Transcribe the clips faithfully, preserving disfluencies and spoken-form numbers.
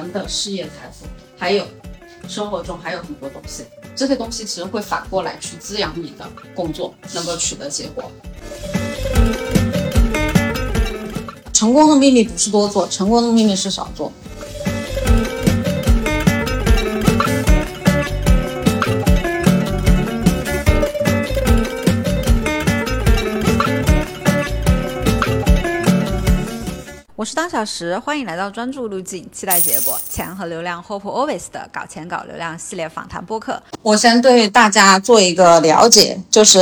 们的事业财富，还有生活中还有很多东西，这些东西其实会反过来去滋养你的工作能够取得结果。成功的秘密不是多做，成功的秘密是少做。我是当小时，欢迎来到专注路径期待结果钱和流量 Hope Always 的搞钱搞流量系列访谈播客。我先对大家做一个了解，就是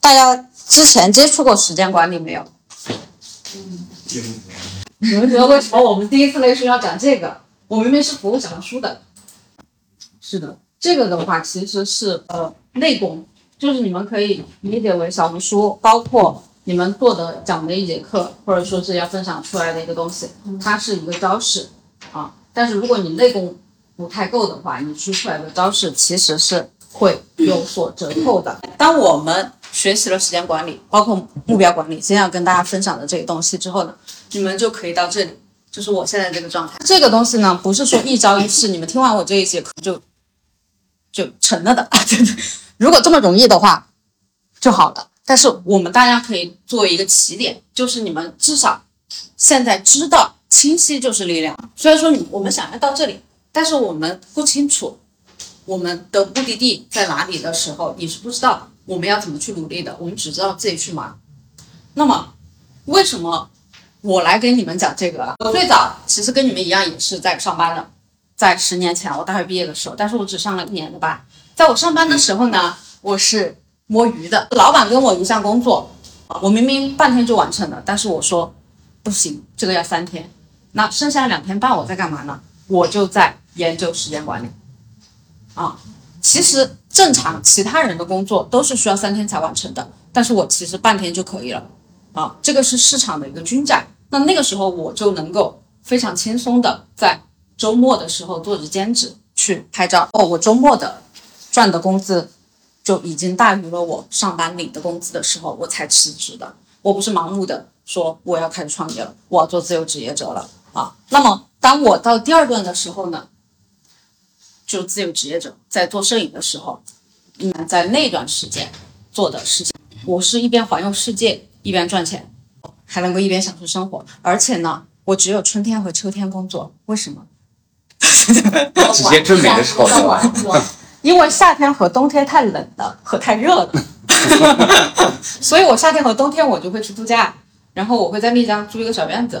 大家之前接触过时间管理没有？嗯，你们觉得为什么我们第一次类似要讲这个？我明明是服务小红书的。是的，这个的话其实是呃内功，就是你们可以理解为小红书包括你们做的讲的一节课，或者说是要分享出来的一个东西，它是一个招式啊。但是如果你内功不太够的话，你出出来的招式其实是会有所折扣的。当我们学习了时间管理，包括目标管理，今天要跟大家分享的这个东西之后呢，你们就可以到这里，就是我现在这个状态。这个东西呢，不是说一招一式，你们听完我这一节课就就成了的。如果这么容易的话，就好了。但是我们大家可以作为一个起点，就是你们至少现在知道清晰就是力量。虽然说你我们想要到这里，但是我们不清楚我们的目的地在哪里的时候，你是不知道我们要怎么去努力的，我们只知道自己去忙。那么为什么我来跟你们讲这个啊？我最早其实跟你们一样也是在上班的，在十年前我大学毕业的时候，但是我只上了一年的班。在我上班的时候呢，我是摸鱼的，老板跟我一项工作，我明明半天就完成了，但是我说不行，这个要三天，那剩下两天半我在干嘛呢？我就在研究时间管理啊。其实正常其他人的工作都是需要三天才完成的，但是我其实半天就可以了啊。这个是市场的一个均价。那那个时候我就能够非常轻松的在周末的时候做着兼职去拍照哦，我周末的赚的工资就已经大于了我上班领的工资的时候，我才辞职的。我不是盲目的说我要开始创业了，我要做自由职业者了啊。那么当我到第二段的时候呢，就自由职业者在做摄影的时候，嗯，在那段时间做的事情，我是一边环游世界一边赚钱，还能够一边享受生活。而且呢，我只有春天和秋天工作，为什么？直接最美的时候了。因为夏天和冬天太冷了和太热了所以我夏天和冬天我就会去度假，然后我会在丽江租一个小院子，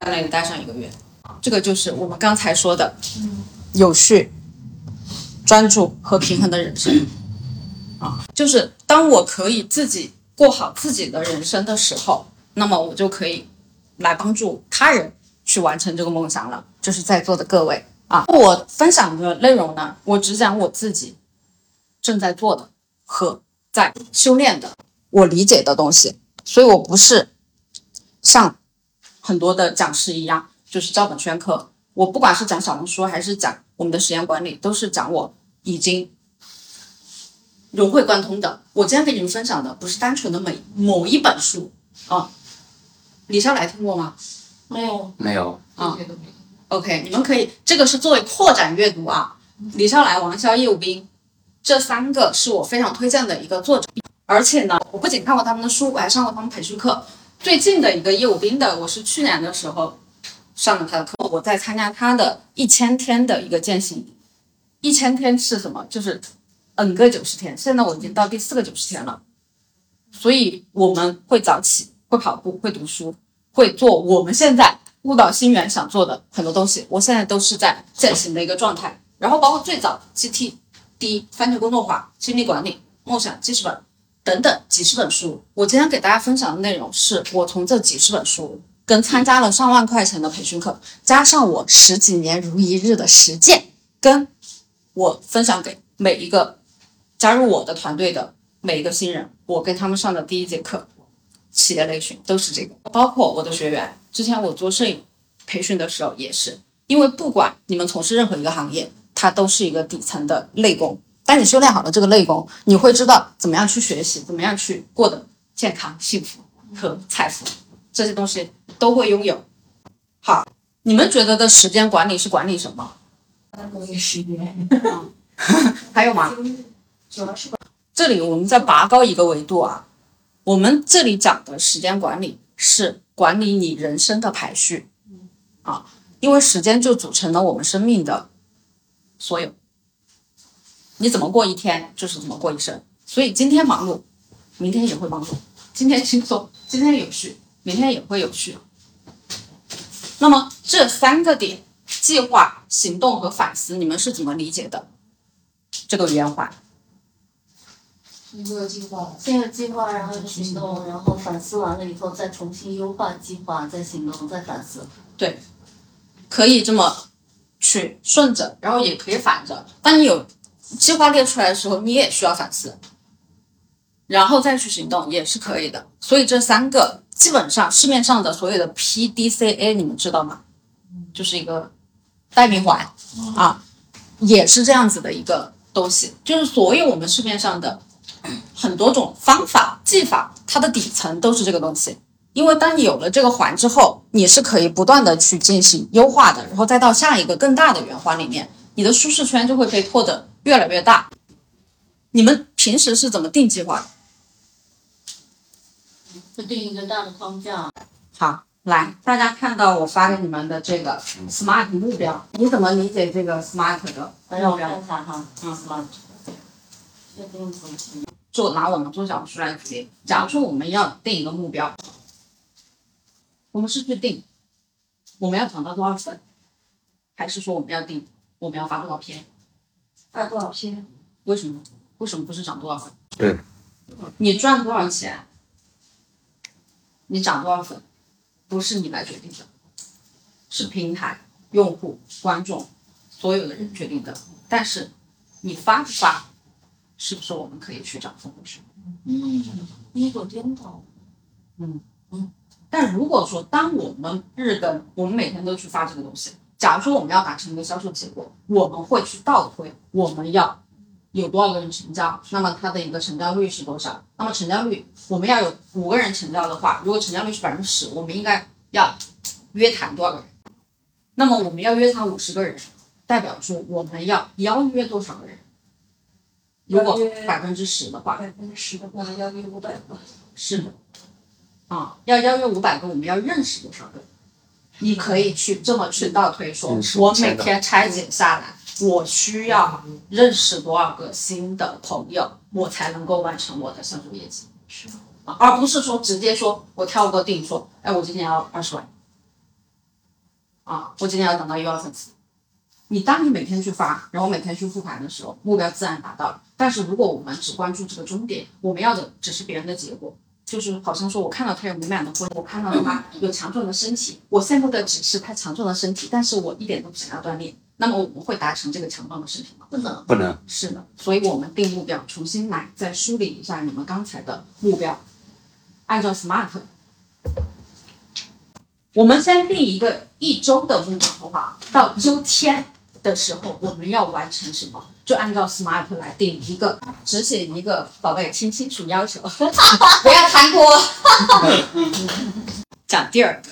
在那里待上一个月。这个就是我们刚才说的有序、专注和平衡的人生啊。就是当我可以自己过好自己的人生的时候，那么我就可以来帮助他人去完成这个梦想了，就是在座的各位啊。我分享的内容呢，我只讲我自己正在做的和在修炼的我理解的东西，所以我不是像很多的讲师一样就是照本宣科。我不管是讲小红书还是讲我们的时间管理，都是讲我已经融会贯通的。我今天给你们分享的不是单纯的每某一本书啊。李笑来听过吗？没有，没有啊。OK， 你们可以，这个是作为扩展阅读啊。李笑来、王潇、叶武斌这三个是我非常推荐的一个作者，而且呢，我不仅看过他们的书，我还上过他们培训课。最近的一个叶武斌的，我是去年的时候上了他的课，我在参加他的一千天的一个践行营。一千天是什么？就是 n 个九十天，现在我已经到第四个九十天了。所以我们会早起，会跑步，会读书，会做我们现在误导心源想做的很多东西，我现在都是在践行的一个状态。然后包括最早 G T D 番茄工作法、精力管理、梦想记事本等等几十本书。我今天给大家分享的内容是我从这几十本书跟参加了上万块钱的培训课，加上我十几年如一日的实践，跟我分享给每一个加入我的团队的每一个新人，我跟他们上的第一节课企业类群都是这个。包括我的学员，之前我做摄影培训的时候也是，因为不管你们从事任何一个行业，它都是一个底层的内功。当你修炼好了这个内功，你会知道怎么样去学习，怎么样去过得健康、幸福和财富，这些东西都会拥有。好，你们觉得的时间管理是管理什么？管理时间。还有吗？主要是这里我们再拔高一个维度啊，我们这里讲的时间管理是管理你人生的排序啊，因为时间就组成了我们生命的所有，你怎么过一天就是怎么过一生，所以今天忙碌明天也会忙碌，今天轻松今天有序明天也会有序。那么这三个点，计划、行动和反思，你们是怎么理解的这个圆环？一个计划，先有计划，然后有行动，然后反思完了以后再重新优化计划，再行动，再反思。对，可以这么去顺着，然后也可以反着。当你有计划列出来的时候，你也需要反思，然后再去行动也是可以的。所以这三个基本上市面上的所有的 P D C A 你们知道吗？就是一个代名环啊，也是这样子的一个东西，就是所有我们市面上的很多种方法技法，它的底层都是这个东西。因为当你有了这个环之后，你是可以不断的去进行优化的，然后再到下一个更大的圆环里面，你的舒适圈就会被拓得越来越大。你们平时是怎么定计划的？就定一个大的框架。好，来，大家看到我发给你们的这个 smart 目标，你怎么理解这个 smart 的目标？看一下哈，嗯 ，smart。就拿我们做小红书来举例，假如说我们要定一个目标，我们是去定我们要涨到多少粉，还是说我们要定我们要发多少篇？发多少篇？为什么？为什么不是涨多少粉？对，你赚多少钱，你涨多少粉，不是你来决定的，是平台、用户、观众，所有的人决定的。但是你发不发？是不是我们可以去涨粉的事？嗯，因果颠倒。嗯嗯。但如果说当我们日更，我们每天都去发这个东西，假如说我们要达成一个销售结果，我们会去倒推我们要有多少个人成交，那么它的一个成交率是多少？那么成交率，我们要有五个人成交的话，如果成交率是百分之十，我们应该要约谈多少个人？那么我们要约谈五十个人，代表说我们要邀约多少个人？如果百分之十的话，百分之十的话要约五百个，是的，啊，要邀约五百个，我们要认识多少个？你可以去这么去倒推说，我每天拆解下来，我需要认识多少个新的朋友，我才能够完成我的销售业绩，是啊，而不是说直接说我跳过定说，哎，我今天要二十万，啊，我今天要等到一万粉丝。你当你每天去发，然后每天去复盘的时候，目标自然达到了。但是如果我们只关注这个终点，我们要的只是别人的结果，就是好像说我看到他有美满的婚姻，我看到他有强壮的身体，我羡慕的只是他强壮的身体，但是我一点都不想要锻炼。那么我们会达成这个强壮的身体吗？不能，不能。是的，所以我们定目标，重新来，再梳理一下你们刚才的目标，按照 smart。我们先定一个一周的目标的话，到周天的时候我们要完成什么，就按照 smart 来定一个，只写一个，宝贝听清楚要求不要贪多讲第二个，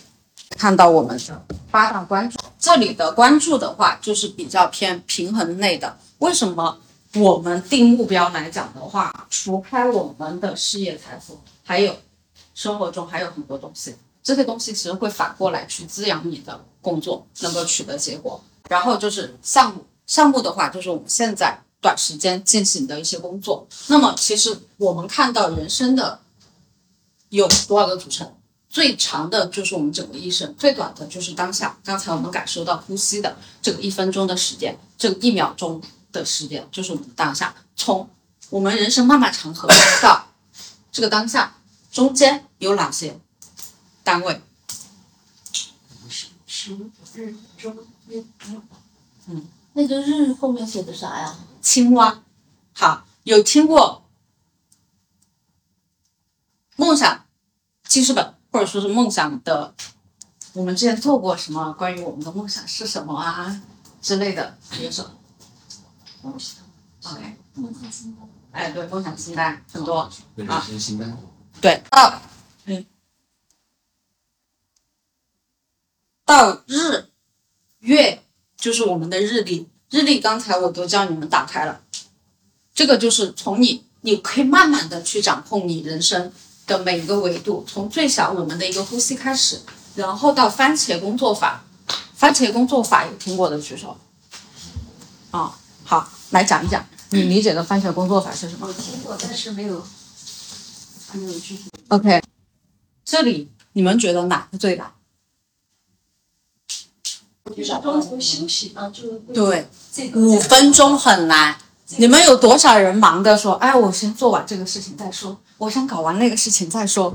看到我们的八大关注，这里的关注的话就是比较偏平衡类的。为什么我们定目标来讲的话，除开我们的事业财富，还有生活中还有很多东西，这些东西其实会反过来去滋养你的工作能够取得结果。然后就是项目，项目的话就是我们现在短时间进行的一些工作。那么其实我们看到人生的有多少个组成，最长的就是我们整个一生，最短的就是当下。刚才我们感受到呼吸的这个一分钟的时间，这个一秒钟的时间就是我们当下。从我们人生漫漫长河到这个当下，中间有哪些单位？时日中日，嗯，那个日后面写的啥呀？青蛙。好，有听过梦想记事本，或者说是梦想的，我们之前做过什么关于我们的梦想是什么啊之类的举手。梦想 OK， 梦想清单。哎，对，梦想清单很多啊，清单。对，到嗯。到日月就是我们的日历，日历刚才我都叫你们打开了，这个就是从你你可以慢慢的去掌控你人生的每一个维度，从最小我们的一个呼吸开始，然后到番茄工作法。番茄工作法有听过的举手啊，好，来讲一讲你理解的番茄工作法是什么。我听过，但是没有还没有具体。 OK， 这里你们觉得哪个最难？就是中途休息啊，就是对，五分钟很难。你们有多少人忙的说，哎，我先做完这个事情再说，我先搞完那个事情再说。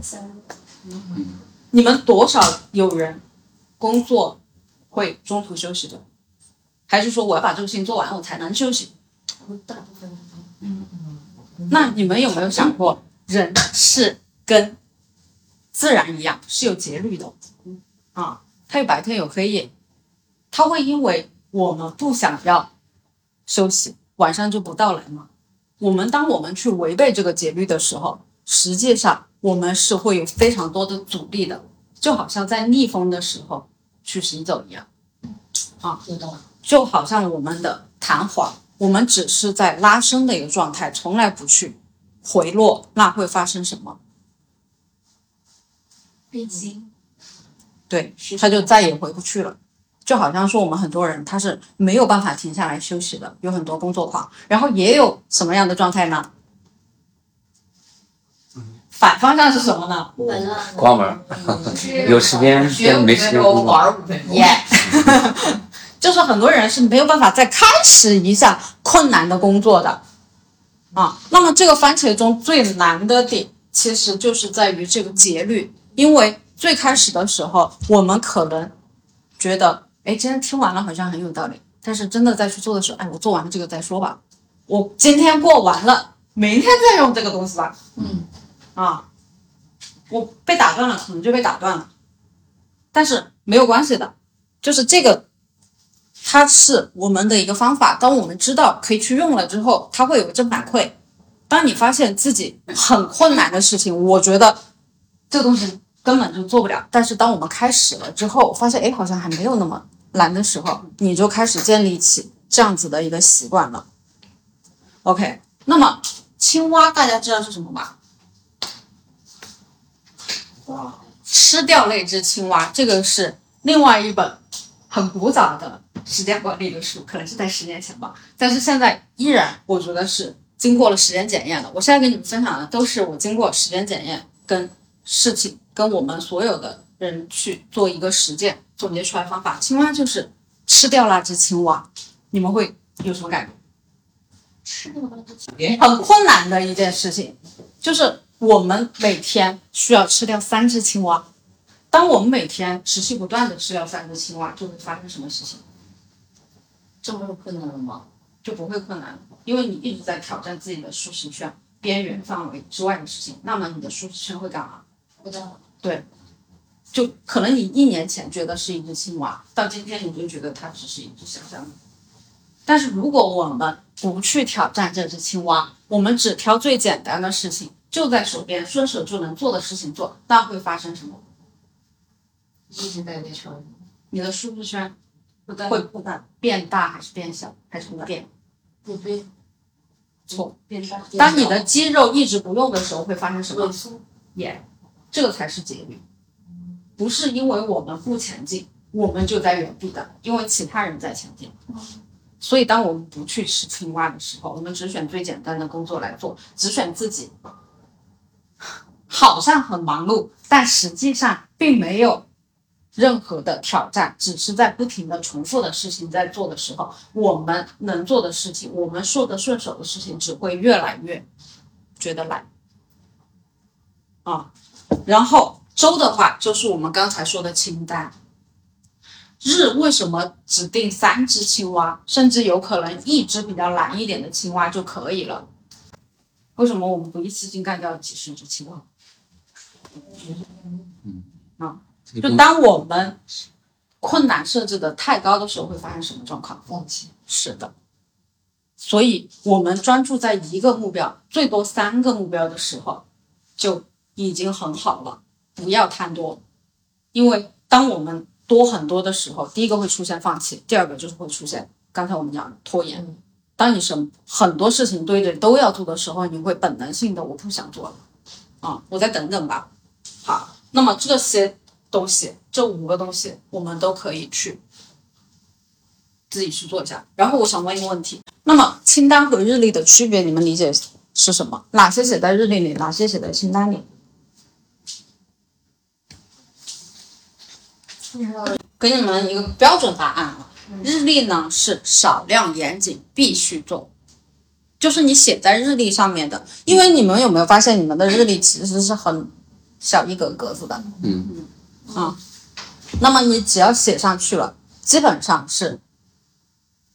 你们多少有人工作会中途休息的？还是说我要把这个事情做完我才能休息？大部分。嗯，那你们有没有想过，人是跟自然一样，是有节律的啊，它有白天有黑夜，它会因为我们不想要休息，晚上就不到来嘛。我们当我们去违背这个节律的时候，实际上我们是会有非常多的阻力的，就好像在逆风的时候去行走一样啊，就好像我们的弹簧，我们只是在拉伸的一个状态，从来不去回落，那会发生什么？变形，对，它就再也回不去了。就好像说我们很多人他是没有办法停下来休息的，有很多工作狂。然后也有什么样的状态呢？反方向是什么呢？关门，有时间跟没时间工作。就是很多人是没有办法再开始一下困难的工作的啊。那么这个番茄中最难的点其实就是在于这个节律，因为最开始的时候我们可能觉得，哎，今天听完了好像很有道理，但是真的再去做的时候，哎，我做完了这个再说吧，我今天过完了，明天再用这个东西吧。嗯，啊，我被打断了，可能就被打断了，但是没有关系的，就是这个它是我们的一个方法，当我们知道可以去用了之后，它会有正反馈。当你发现自己很困难的事情，我觉得这个东西根本就做不了，但是当我们开始了之后，发现哎好像还没有那么难的时候，你就开始建立起这样子的一个习惯了。 OK， 那么青蛙大家知道是什么吗？吃掉那只青蛙，这个是另外一本很古早的时间管理的书，可能是在十年前吧，但是现在依然我觉得是经过了时间检验的。我现在跟你们分享的都是我经过时间检验跟事情跟我们所有的人去做一个实践总结出来方法。青蛙就是吃掉那只青蛙，你们会有什么感觉？吃掉那只青蛙很困难的一件事情，就是我们每天需要吃掉三只青蛙。当我们每天持续不断的吃掉三只青蛙，就会发生什么事情？这么困难了吗？就不会困难了，因为你一直在挑战自己的舒适圈边缘范围之外的事情，那么你的舒适圈会干嘛？不知道。对，就可能你一年前觉得是一只青蛙，到今天你就觉得它只是一只小象。但是如果我们不去挑战这只青蛙，我们只挑最简单的事情，就在手边顺手就能做的事情做，那会发生什么？一直在那圈，你的舒适圈会扩大，变大还是变小，还是不变？不变。错，变大。当你的肌肉一直不用的时候，会发生什么？萎缩。也，这个才是节律。不是因为我们不前进，我们就在原地的，因为其他人在前进。所以，当我们不去吃青蛙的时候，我们只选最简单的工作来做，只选自己。好像很忙碌，但实际上并没有任何的挑战，只是在不停的重复的事情在做的时候，我们能做的事情，我们说的顺手的事情，只会越来越觉得懒啊。然后周的话就是我们刚才说的清单。日为什么指定三只青蛙，甚至有可能一只比较懒一点的青蛙就可以了？为什么我们不一次性干掉几十只青蛙？嗯啊。就当我们困难设置的太高的时候，会发生什么状况？放弃。是的，所以我们专注在一个目标，最多三个目标的时候，就已经很好了。不要贪多，因为当我们多很多的时候，第一个会出现放弃，第二个就是会出现刚才我们讲的拖延。嗯、当你什么很多事情堆着都要做的时候，你会本能性的我不想做了，啊、嗯，我再等等吧。好，那么这些东西，这五个东西，我们都可以去自己去做一下。然后我想问一个问题，那么清单和日历的区别，你们理解是什么？哪些写在日历里，哪些写在清单里？给你们一个标准答案啊，日历呢是少量严谨必须做，就是你写在日历上面的。因为你们有没有发现你们的日历其实是很小一格格子的，嗯嗯啊，那么你只要写上去了，基本上是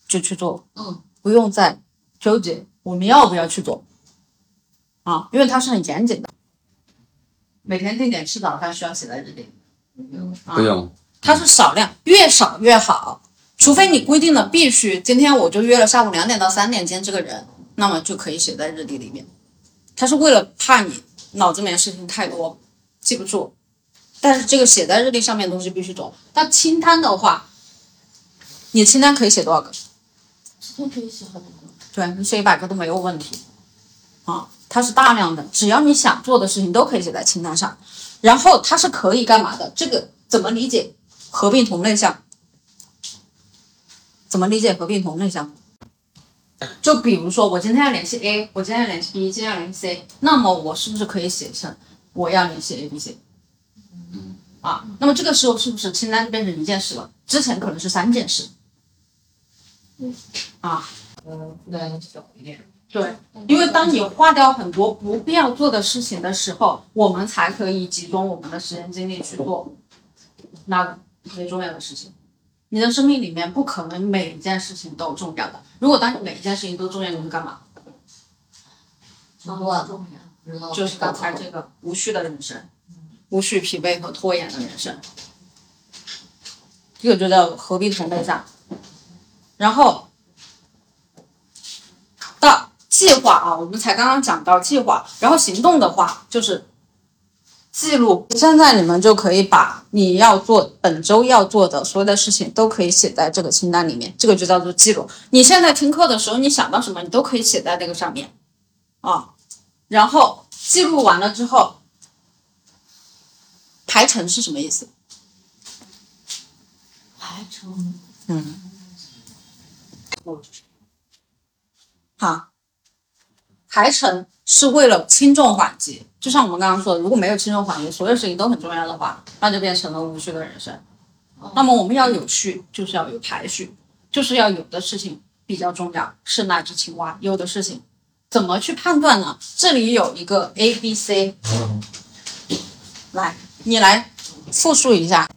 就去做，嗯，不用再纠结我们要不要去做啊，因为它是很严谨的。每天定点吃早饭需要写在日历？不用、啊，它是少量，越少越好，除非你规定的必须。今天我就约了下午两点到三点见这个人，那么就可以写在日历里面。它是为了怕你脑子里面事情太多记不住，但是这个写在日历上面的东西必须懂。但清单的话，你清单可以写多少个？清单可以写很多个。对，你写一百个都没有问题啊。它是大量的，只要你想做的事情都可以写在清单上。然后它是可以干嘛的？这个怎么理解？合并同类项怎么理解？合并同类项就比如说我今天要联系 A， 我今天要联系 B， 今天要联系 C， 那么我是不是可以写成我要联系 A B C 啊？那么这个时候是不是清单变成一件事了？之前可能是三件事啊，嗯，能小一点。对，因为当你划掉很多不必要做的事情的时候，我们才可以集中我们的时间精力去做那个特别重要的事情。你的生命里面不可能每一件事情都重要的，如果当你每一件事情都重要，你会干嘛？那多重要，就是刚才这个无序的人生，无序、疲惫和拖延的人生，这个就叫合并同类项。然后到计划啊，我们才刚刚讲到计划，然后行动的话就是记录。现在你们就可以把你要做本周要做的所有的事情都可以写在这个清单里面，这个就叫做记录。你现在听课的时候，你想到什么，你都可以写在这个上面啊。然后记录完了之后，排程是什么意思？排程，嗯，好，排程是为了轻重缓急。就像我们刚刚说的，如果没有轻重缓急，所有事情都很重要的话，那就变成了无序的人生。那么我们要有序，就是要有排序，就是要有的事情比较重要，是那只青蛙。有的事情怎么去判断呢？这里有一个 A B C， 来，你来复述一下。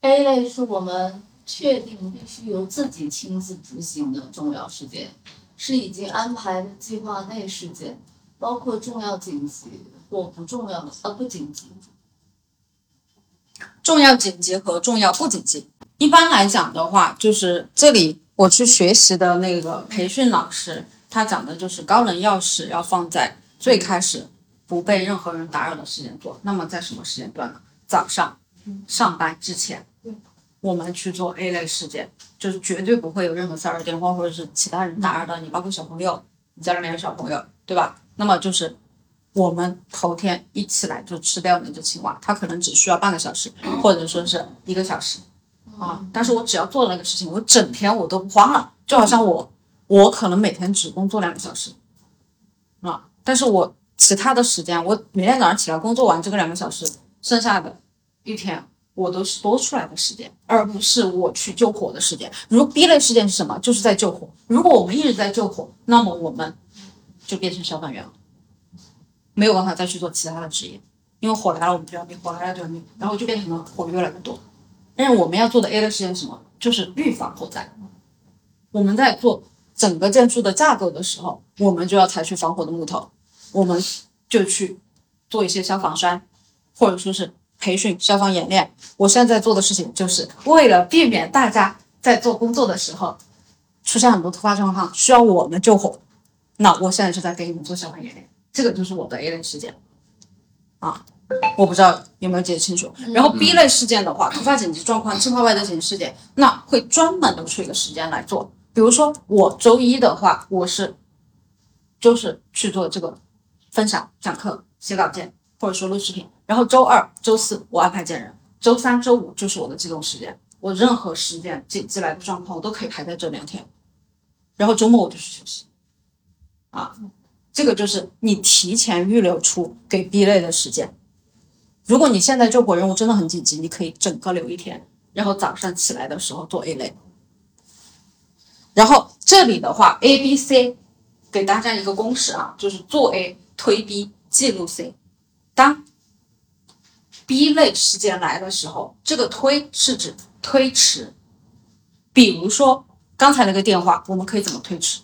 A 类是我们确定必须由自己亲自执行的重要事件，是已经安排的计划内事件，包括重要紧急或不重要的呃不紧急。重要紧急和重要不紧急，一般来讲的话，就是这里我去学习的那个培训老师，他讲的就是高能钥匙要放在最开始不被任何人打扰的时间做。那么在什么时间段呢？早上上班之前，我们去做 A 类事件，就是绝对不会有任何骚扰电话或者是其他人打扰到你，包括小朋友，你家里面有小朋友，对吧？那么就是我们头天一起来就吃掉那只青蛙，它可能只需要半个小时或者说是一个小时啊。但是我只要做了那个事情，我整天我都不慌了。就好像我我可能每天只工作两个小时啊，但是我其他的时间，我每天早上起来工作完这个两个小时，剩下的一天我都是多出来的时间，而不是我去救火的时间。如 B 类事件是什么？就是在救火。如果我们一直在救火，那么我们就变成消防员了，没有办法再去做其他的职业，因为火来了我们就要灭，火来了就要灭，然后就变成了火越来越多。但是我们要做的 A 类事件是什么？就是预防火灾。我们在做整个建筑的架构的时候，我们就要采取防火的木头，我们就去做一些消防栓，或者说是培训消防演练。我现在做的事情就是为了避免大家在做工作的时候出现很多突发状况需要我们救火，那我现在就在给你们做消防演练，这个就是我的 A 类事件啊。我不知道有没有解释清楚。然后 B 类事件的话，突发紧急状况、突发外在紧急事件，那会专门留出一个时间来做。比如说我周一的话，我是就是去做这个分享、讲课、写稿件或者说录视频，然后周二、周四我安排见人，周三、周五就是我的机动时间，我任何时间紧急来的状况我都可以排在这两天，然后周末我就去休息啊。这个就是你提前预留出给 B 类的时间。如果你现在这波任务真的很紧急，你可以整个留一天，然后早上起来的时候做 A 类。然后这里的话 A、B、C 给大家一个公式啊，就是做 A 推 B 记录 C。 当 B 类时间来的时候，这个推是指推迟。比如说刚才那个电话我们可以怎么推迟？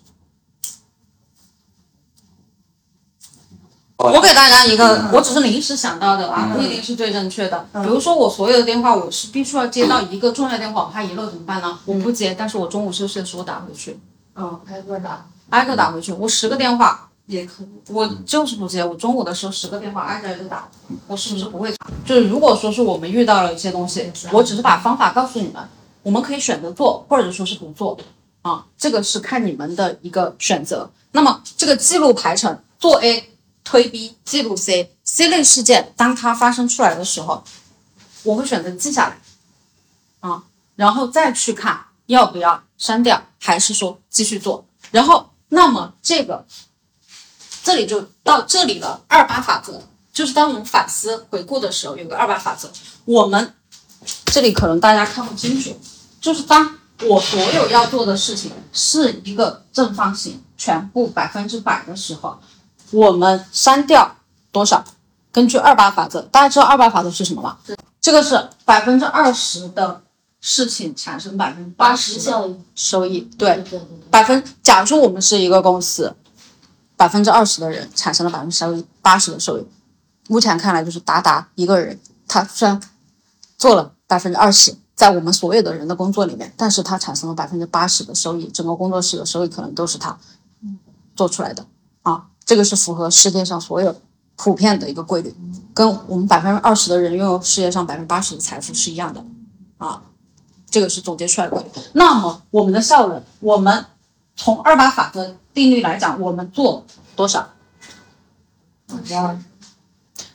我给大家一个，我只是临时想到的啊，不一定是最正确的。比如说我所有的电话我是必须要接到一个重要电话，我怕遗漏怎么办呢？我不接，但是我中午休息的时候打回去，嗯，挨个打挨个打回去。我十个电话也可以，我就是不接，我中午的时候十个电话挨着挨着打，我是不是不会打？就是如果说是我们遇到了一些东西，我只是把方法告诉你们，我们可以选择做或者说是不做啊，这个是看你们的一个选择。那么这个记录排程，做 A推 B 记录 C。 C 类事件当它发生出来的时候，我会选择记下来啊，然后再去看要不要删掉还是说继续做。然后那么这个这里就到这里了。二八法则就是当我们反思回顾的时候有个二八法则，我们这里可能大家看不清楚，就是当我所有要做的事情是一个正方形全部百分之百的时候，我们删掉多少？根据二八法则，大家知道二八法则是什么吗？这个是百分之二十的事情产生百分之八十效益收益。对，百分假如说我们是一个公司，百分之二十的人产生了百分之八十的收益。目前看来就是达达一个人，他虽然做了百分之二十，在我们所有的人的工作里面，但是他产生了百分之八十的收益，整个工作室的收益可能都是他做出来的啊。这个是符合世界上所有普遍的一个规律，跟我们 百分之二十 的人拥有世界上 百分之八十 的财富是一样的啊。这个是总结出来的规律。那么我们的效能，我们从二八法则定律来讲，我们做多少？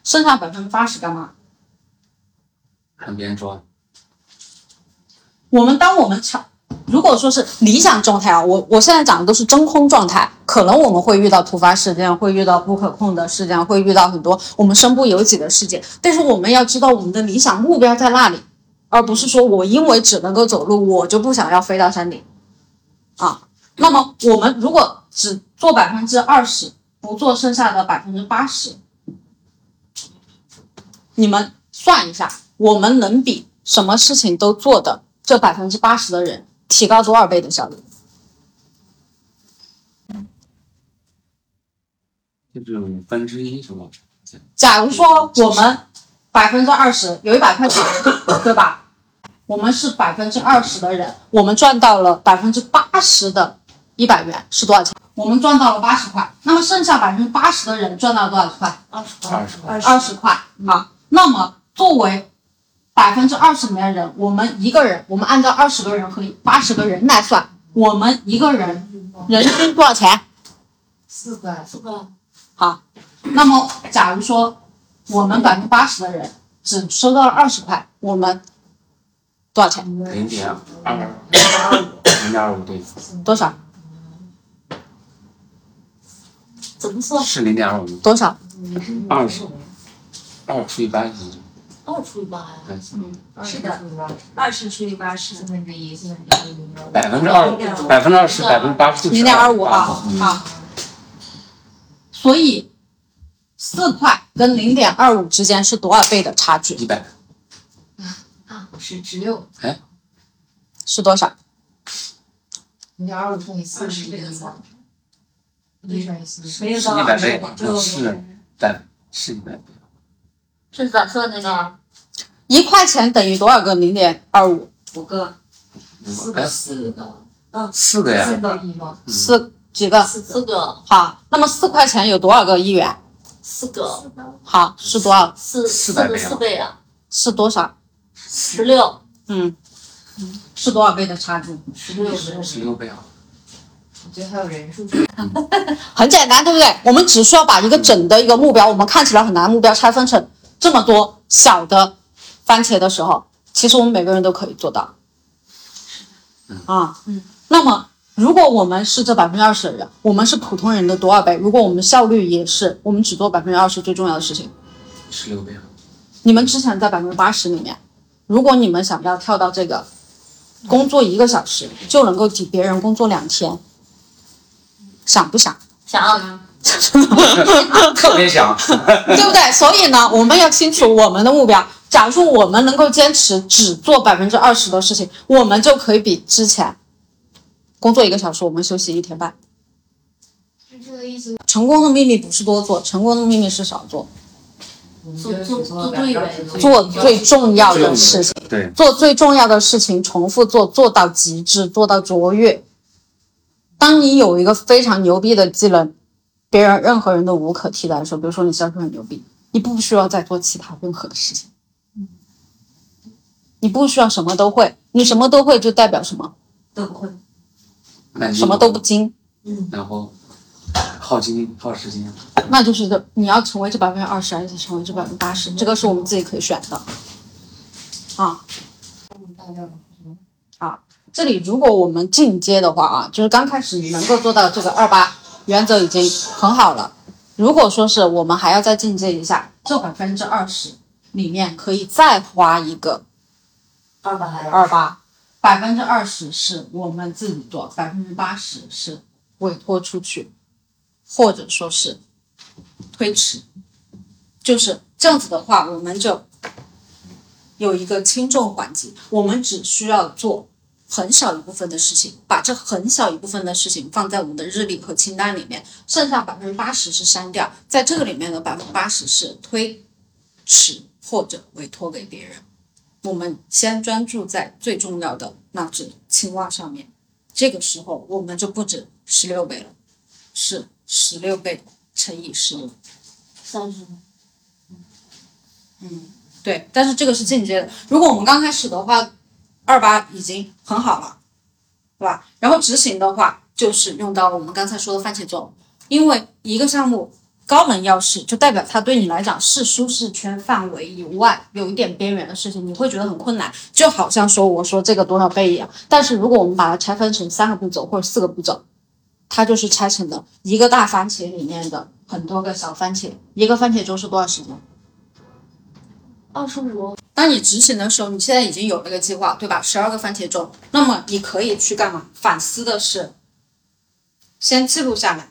剩下 百分之八十 干嘛？看别人说。我们当我们抢，如果说是理想状态啊，我我现在讲的都是真空状态，可能我们会遇到突发事件，会遇到不可控的事件，会遇到很多我们身不由己的事件。但是我们要知道我们的理想目标在那里，而不是说我因为只能够走路，我就不想要飞到山顶啊。那么我们如果只做 百分之二十， 不做剩下的 百分之八十， 你们算一下，我们能比什么事情都做的这 百分之八十 的人提高多少倍的效率？就是五分之一什么？假如说我们百分之二十有一百块钱，对吧？我们是百分之二十的人，我们赚到了百分之八十的一百元是多少钱？我们赚到了八十块。那么剩下百分之八十的人赚到了多少块？二十块。二十块。二十块啊！那么作为百分之二十里面的人，我们一个人，我们按照二十个人和八十个人来算，我们一个人人均多少钱？四块。四块。好，那么假如说我们百分之八十的人只收到了二十块，我们多少钱？零点二零点二五对。多少？怎么算？是零点二五。多少？二十。二除以八十。二除以八呀，嗯，是的，二十除以八是四分之一，四分之一，百分之二，百分之二十，百分之八十，零点二五啊，好。所以四块跟 零点二五 之间是多少倍的差距？一百。啊，是十六。哎，是多少 ？零点二五 乘以四是一点三，一乘以四是一百倍，是百是一百倍。这是咋算的呢？一块钱等于多少个 零点二五？ 五个，四个，四个，嗯，四个呀，四个，四几个？四个。好，那么四块钱有多少个一元？四个，好，是多少？四四的四倍啊？是多少？十六。嗯，是多少倍的差距？十六倍。十六倍啊！我觉得还有人数。很简单，对不对？我们只需要把一个整的一个目标，我们看起来很难目标拆分成这么多小的番茄的时候，其实我们每个人都可以做到。啊，嗯，那么。如果我们是这 百分之二十 的人，我们是普通人的多少倍？如果我们效率也是，我们只做 百分之二十 最重要的事情，十六倍。你们之前在 百分之八十 里面，如果你们想要跳到这个工作一个小时就能够比别人工作两天，想不想？想啊特别想对不对？所以呢，我们要清楚我们的目标。假如说我们能够坚持只做 百分之二十 的事情，我们就可以比之前工作一个小时，我们休息一天半，是这个意思。成功的秘密不是多做，成功的秘密是少做。做做做对呗，做最重要的事情。对，做最重要的事情，重复做，做到极致，做到卓越。当你有一个非常牛逼的技能，别人任何人都无可替代的时候，比如说你销售很牛逼，你不需要再做其他任何的事情，嗯，你不需要什么都会，你什么都会就代表什么都不会。什么都不精，嗯，然后耗精耗时间，那就是这。你要成为这百分之二十，还是成为这百分之八十？这个是我们自己可以选的。啊，啊，这里如果我们进阶的话啊，就是刚开始你能够做到这个二八原则已经很好了。如果说是我们还要再进阶一下，这百分之二十里面可以再花一个二八二八。百分之二十是我们自己做，百分之八十是委托出去，或者说是推迟，就是这样子的话，我们就有一个轻重缓急，我们只需要做很小一部分的事情，把这很小一部分的事情放在我们的日历和清单里面，剩下百分之八十是删掉，在这个里面的百分之八十是推迟或者委托给别人。我们先专注在最重要的那只青蛙上面，这个时候我们就不止十六倍了，是十六倍乘以十五，三十倍。嗯，对，但是这个是进阶的。如果我们刚开始的话，二八已经很好了，对吧？然后执行的话，就是用到了我们刚才说的番茄钟，因为一个项目高门要事，就代表它对你来讲是舒适圈范围以外有一点边缘的事情，你会觉得很困难，就好像说我说这个多少倍一样。但是如果我们把它拆分成三个步骤或者四个步骤，它就是拆成了一个大番茄里面的很多个小番茄。一个番茄钟是多少时间？二十五。当你执行的时候，你现在已经有那个计划，对吧？十二个番茄钟，那么你可以去干嘛？反思的是，先记录下来。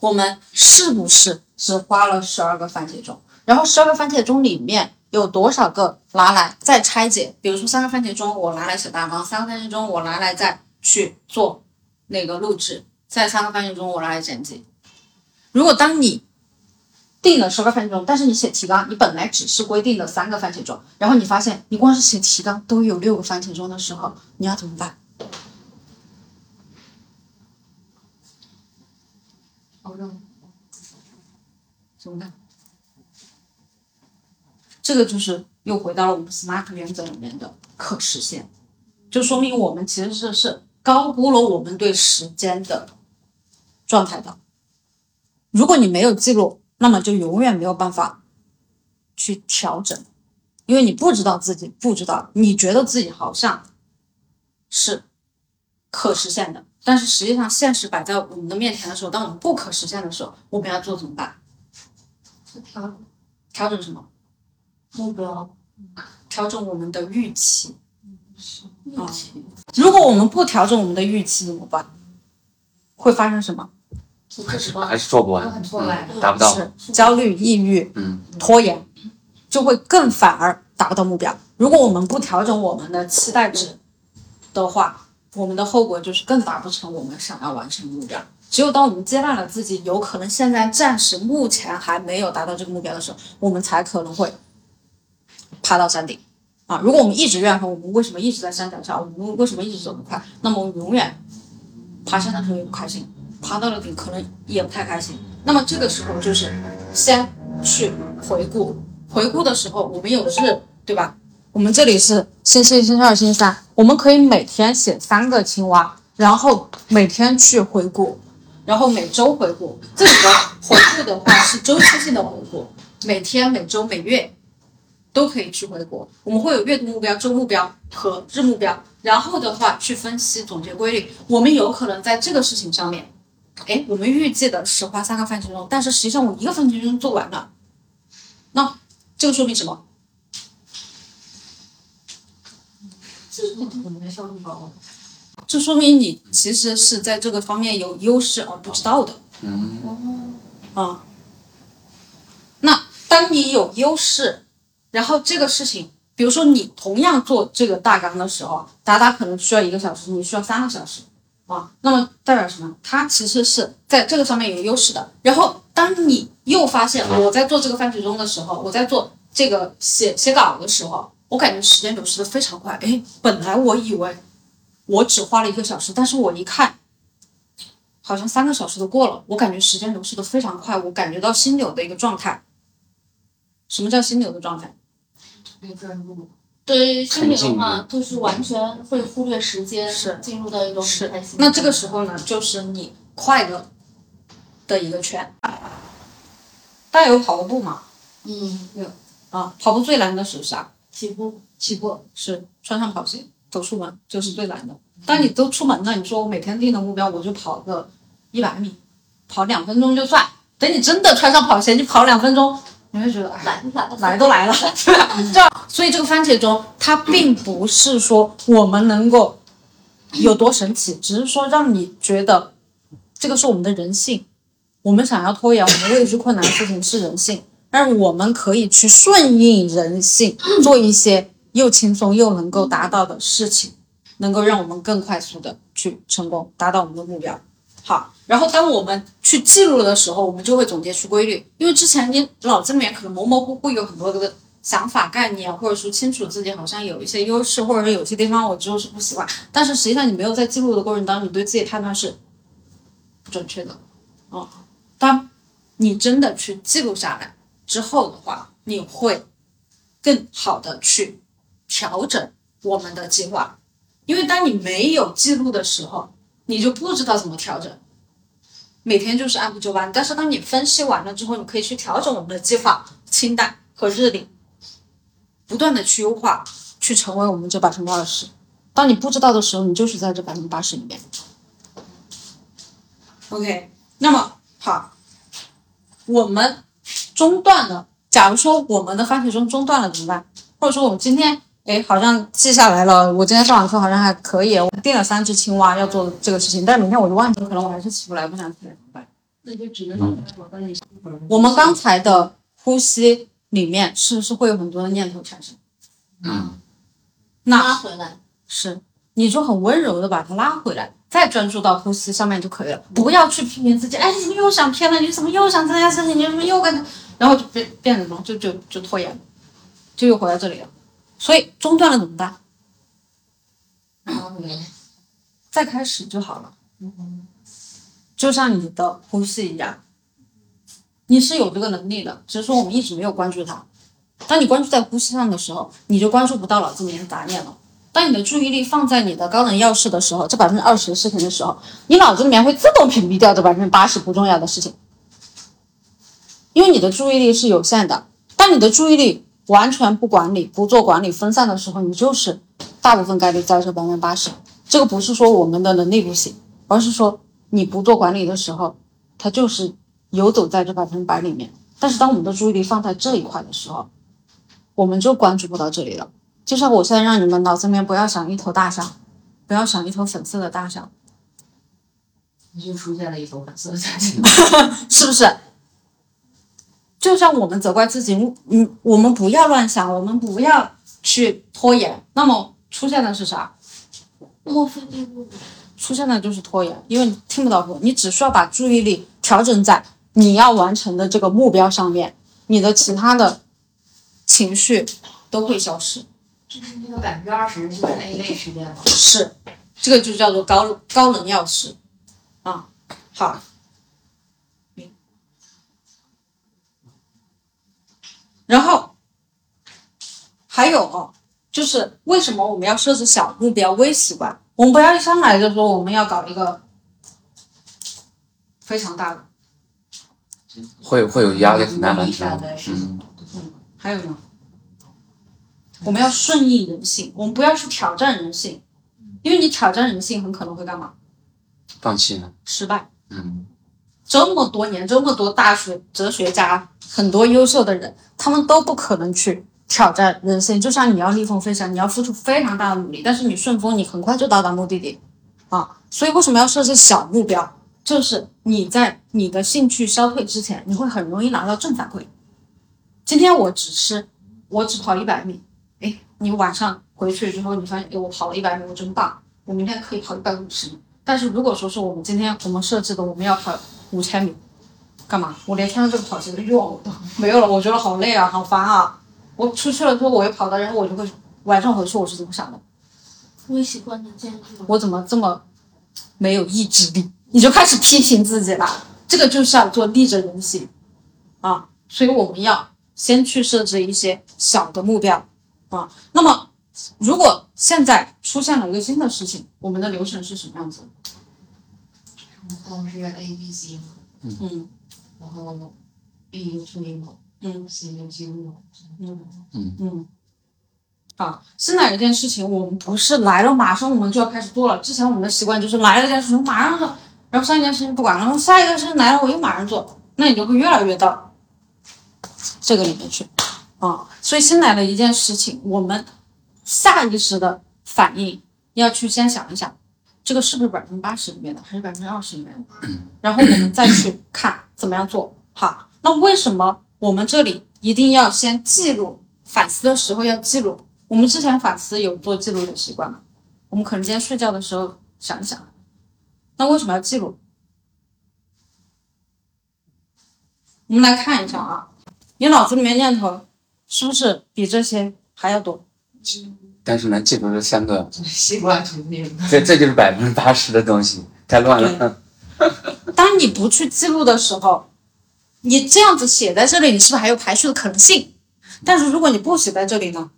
我们是不是只花了十二个番茄钟？然后十二个番茄钟里面有多少个拿来再拆解？比如说三个番茄钟我拿来写大纲，三个番茄钟我拿来再去做那个录制，再三个番茄钟我拿来剪辑。如果当你定了十个番茄钟，但是你写提纲，你本来只是规定的三个番茄钟，然后你发现你光是写提纲都有六个番茄钟的时候，你要怎么办？怎么办？这个就是又回到了我们 S M A R T 原则里面的可实现，就说明我们其实是是高估了我们对时间的状态的。如果你没有记录，那么就永远没有办法去调整，因为你不知道自己不知道，你觉得自己好像是可实现的，但是实际上现实摆在我们的面前的时候，当我们不可实现的时候，我们要做怎么办？调整。调整什么？目标。调整我们的预期。预期、嗯、如果我们不调整我们的预期怎么办？会发生什么？还是做不完，很挫败、嗯、达不到，是焦虑抑郁、嗯、拖延，就会更反而达不到目标。如果我们不调整我们的期待值的话，我们的后果就是更达不成我们想要完成的目标。只有当我们接纳了自己有可能现在暂时目前还没有达到这个目标的时候，我们才可能会爬到山顶啊！如果我们一直怨恨我们为什么一直在山脚下，我们为什么一直走不快，那么我们永远爬山的时候也不开心，爬到了顶可能也不太开心。那么这个时候就是先去回顾，回顾的时候我们有的是，对吧？我们这里是星期一、星期二、星期三，我们可以每天写三个青蛙，然后每天去回顾，然后每周回顾。这里的回顾的话是周期性的回顾，每天、每周、每月都可以去回顾。我们会有月度目标、周目标和日目标，然后的话去分析总结规律。我们有可能在这个事情上面，哎，我们预计的是花三个番茄钟，但是实际上我一个番茄钟做完了，那这个说明什么？这说明你其实是在这个方面有优势而不知道的。嗯，啊，那当你有优势，然后这个事情，比如说你同样做这个大纲的时候，达达可能需要一个小时，你需要三个小时啊，那么代表什么？他其实是在这个上面有优势的。然后当你又发现我在做这个番茄钟的时候，我在做这个写写稿的时候，我感觉时间流失的非常快。哎，本来我以为我只花了一个小时，但是我一看，好像三个小时都过了。我感觉时间流逝的非常快，我感觉到心流的一个状态。什么叫心流的状态？没专注。对，心流的话就是完全会忽略时间，是进入到一种很开心。那这个时候呢，就是你快乐的一个圈。大家有跑过步吗？嗯，有啊。跑步最难的是啥？起步，起步是穿上跑鞋走出门，就是最难的。当你都出门了，你说我每天定的目标，我就跑个一百米，跑两分钟就算。等你真的穿上跑鞋，你跑两分钟，你会觉得来来都来了，对吧？这样，所以这个番茄钟它并不是说我们能够有多神奇，只是说让你觉得这个是我们的人性，我们想要拖延，我们畏惧困难的事情是人性。但是我们可以去顺应人性，做一些又轻松又能够达到的事情，能够让我们更快速的去成功，达到我们的目标。好，然后当我们去记录的时候，我们就会总结出规律。因为之前你脑子里面可能模模糊糊有很多的想法概念，或者说清楚自己好像有一些优势，或者是有些地方我就是不喜欢，但是实际上你没有在记录的过程当中，你对自己的判断是不准确的。哦，当你真的去记录下来之后的话，你会更好的去调整我们的计划。因为当你没有记录的时候，你就不知道怎么调整，每天就是按部就班。但是当你分析完了之后，你可以去调整我们的计划清单和日历，不断的去优化，去成为我们这 百分之二十。 当你不知道的时候，你就是在这 百分之八十 里面。 OK， 那么好，我们中断了，假如说我们的番茄钟中断了怎么办？或者说我们今天哎，好像记下来了，我今天上网课好像还可以，我定了三只青蛙要做这个事情，但是明天我就忘记，可能我还是起不来，不想起来怎么办？那就只能我们刚才的呼吸里面是不是会有很多的念头产生？嗯，拉回来是，你就很温柔的把它拉回来。再专注到呼吸上面就可以了，不要去批评自己。哎，你又想偏了，你怎么又想参加事情？你怎么又跟……然后就变变成什么？就就就拖延，就又回到这里了。所以中断了怎么办？嗯、再开始就好了。嗯、就像你的呼吸一样，你是有这个能力的，只是说我们一直没有关注它。当你关注在呼吸上的时候，你就关注不到脑子里面的杂念了。当你的注意力放在你的高能钥匙的时候，这百分之二十的事情的时候，你脑子里面会自动屏蔽掉这百分之八十不重要的事情，因为你的注意力是有限的。当你的注意力完全不管理、不做管理、分散的时候，你就是大部分概率在这百分之八十。这个不是说我们的能力不行，而是说你不做管理的时候，它就是游走在这百分之百里面。但是当我们的注意力放在这一块的时候，我们就关注不到这里了。就像我现在让你们脑子里面不要想一头大象，不要想一头粉色的大象，你就出现了一头粉色的大象，是不是？就像我们责怪自己，嗯，我们不要乱想，我们不要去拖延。那么出现的是啥？莫非出现的就是拖延，因为你听不到我，你只需要把注意力调整在你要完成的这个目标上面，你的其他的情绪都会消失。这是那个百分之二十是 A 类时间吗？是，这个就叫做高高能钥匙啊。好，然后还有哦，就是为什么我们要设置小目标微习惯？我们不要一上来就说我们要搞一个非常大的，会会有压力，很难完成。嗯嗯，还有呢，我们要顺应人性，我们不要去挑战人性，因为你挑战人性很可能会干嘛？放弃呢？失败。嗯，这么多年，这么多大学哲学家，很多优秀的人，他们都不可能去挑战人性。就像你要逆风飞翔，你要付出非常大的努力，但是你顺风，你很快就到达目的地啊。所以为什么要设置小目标？就是你在你的兴趣消退之前，你会很容易拿到正反馈。今天我只吃，我只跑一百米，哎，你晚上回去之后，你发现，哎，我跑了一百米，我真棒，我明天可以跑一百五十米。但是如果说是我们今天我们设置的，我们要跑五千米，干嘛？我连看到这个跑鞋的欲望我都没有了，我觉得好累啊，好烦啊！我出去了之后，我又跑到，然后我就会晚上回去，我是怎么想的？微习惯的建立，我怎么这么没有意志力？你就开始批评自己了，这个就是要做逆着人性啊！所以我们要先去设置一些小的目标啊。那么，如果现在出现了一个新的事情，我们的流程是什么样子？我是 A B C， 嗯，然后 B 是英文，嗯 ，C 是英文，嗯嗯嗯。啊，现在有一件事情，我们不是来了马上我们就要开始做了。之前我们的习惯就是来了一件事情马上做，然后上一件事情不管，然后下一个事情来了我又马上做，那你就会越来越到这个里面去啊。所以新来的一件事情，我们下意识的反应要去先想一想，这个是不是百分之八十里面的，还是百分之二十里面的，然后我们再去看怎么样做。好，那为什么我们这里一定要先记录？反思的时候要记录。我们之前反思有做记录的习惯吗？我们可能今天睡觉的时候想一想，那为什么要记录？我们来看一下啊，你脑子里面念头是不是比这些还要多？但是能记住这三个习惯成立，这这就是百分之八十的东西，太乱了。当你不去记录的时候，你这样子写在这里，你是不是还有排序的可能性？但是如果你不写在这里呢？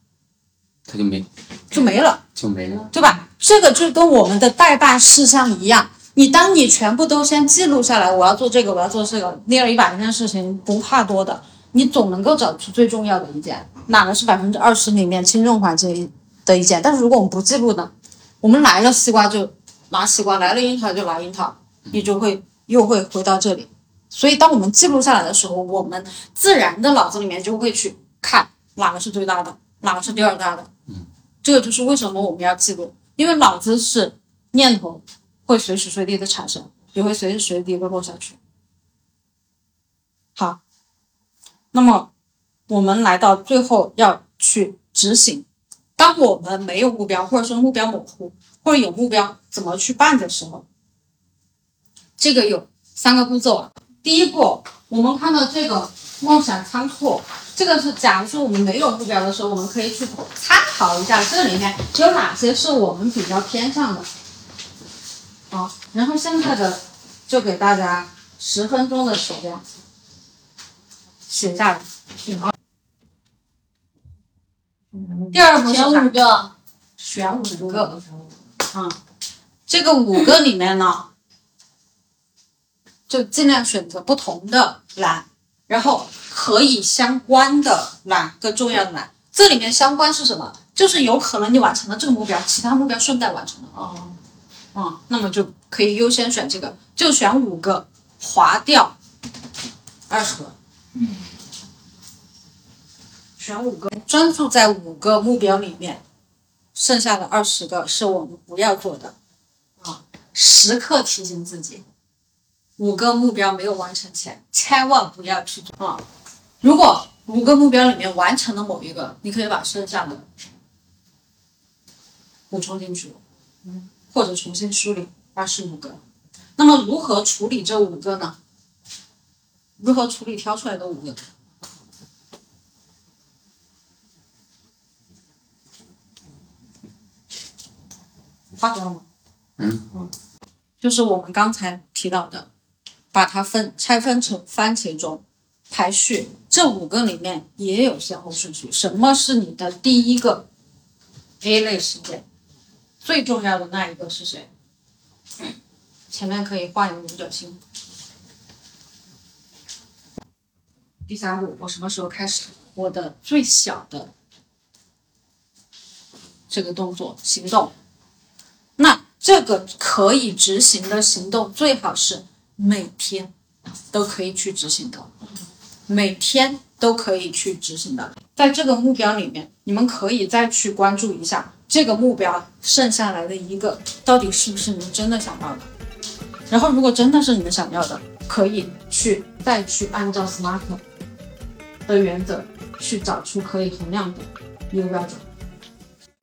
他就没就没了就没了，对吧？这个就跟我们的代办事项一样，你当你全部都先记录下来，我要做这个，我要做这个，列了一百件事情，不怕多的，你总能够找出最重要的一件，哪个是百分之二十里面轻重缓急的一件。但是如果我们不记录呢，我们来了西瓜就拿西瓜，来了樱桃就拿樱桃，你就会又会回到这里。所以当我们记录下来的时候，我们自然的脑子里面就会去看哪个是最大的，哪个是第二大的。嗯，这个就是为什么我们要记录，因为脑子是念头会随时随地的产生，也会随时随地的落下去。好，那么我们来到最后要去执行。当我们没有目标，或者说目标模糊，或者有目标怎么去办的时候，这个有三个步骤啊。第一步，我们看到这个梦想仓库，这个是假如说我们没有目标的时候，我们可以去参考一下这里面有哪些是我们比较偏向的。好、哦，然后现在的就给大家十分钟的时间写下来。嗯、第二步选五个，选五个。嗯，这个五个里面呢，就尽量选择不同的栏。然后可以相关的栏更重要的栏，这里面相关是什么？就是有可能你完成了这个目标，其他目标顺带完成了。哦，嗯，那么就可以优先选这个，就选五个，划掉二十个。嗯，选五个，专注在五个目标里面，剩下的二十个是我们不要做的。啊，时刻提醒自己。五个目标没有完成前，千万不要去做啊！如果五个目标里面完成了某一个，你可以把剩下的补充进去，嗯，或者重新梳理二十五个。那么如何处理这五个呢？如何处理挑出来的五个？发觉了吗？嗯嗯，就是我们刚才提到的。把它分拆分成番茄钟排序，这五个里面也有先后顺序。什么是你的第一个 A 类事件？最重要的那一个是谁？前面可以画一个五角星。第三步，我什么时候开始我的最小的这个动作行动？那这个可以执行的行动最好是每天都可以去执行的，每天都可以去执行的。在这个目标里面，你们可以再去关注一下这个目标剩下来的一个到底是不是你们真的想要的。然后如果真的是你们想要的，可以去再去按照 S M A R T 的原则去找出可以衡量的一个标准。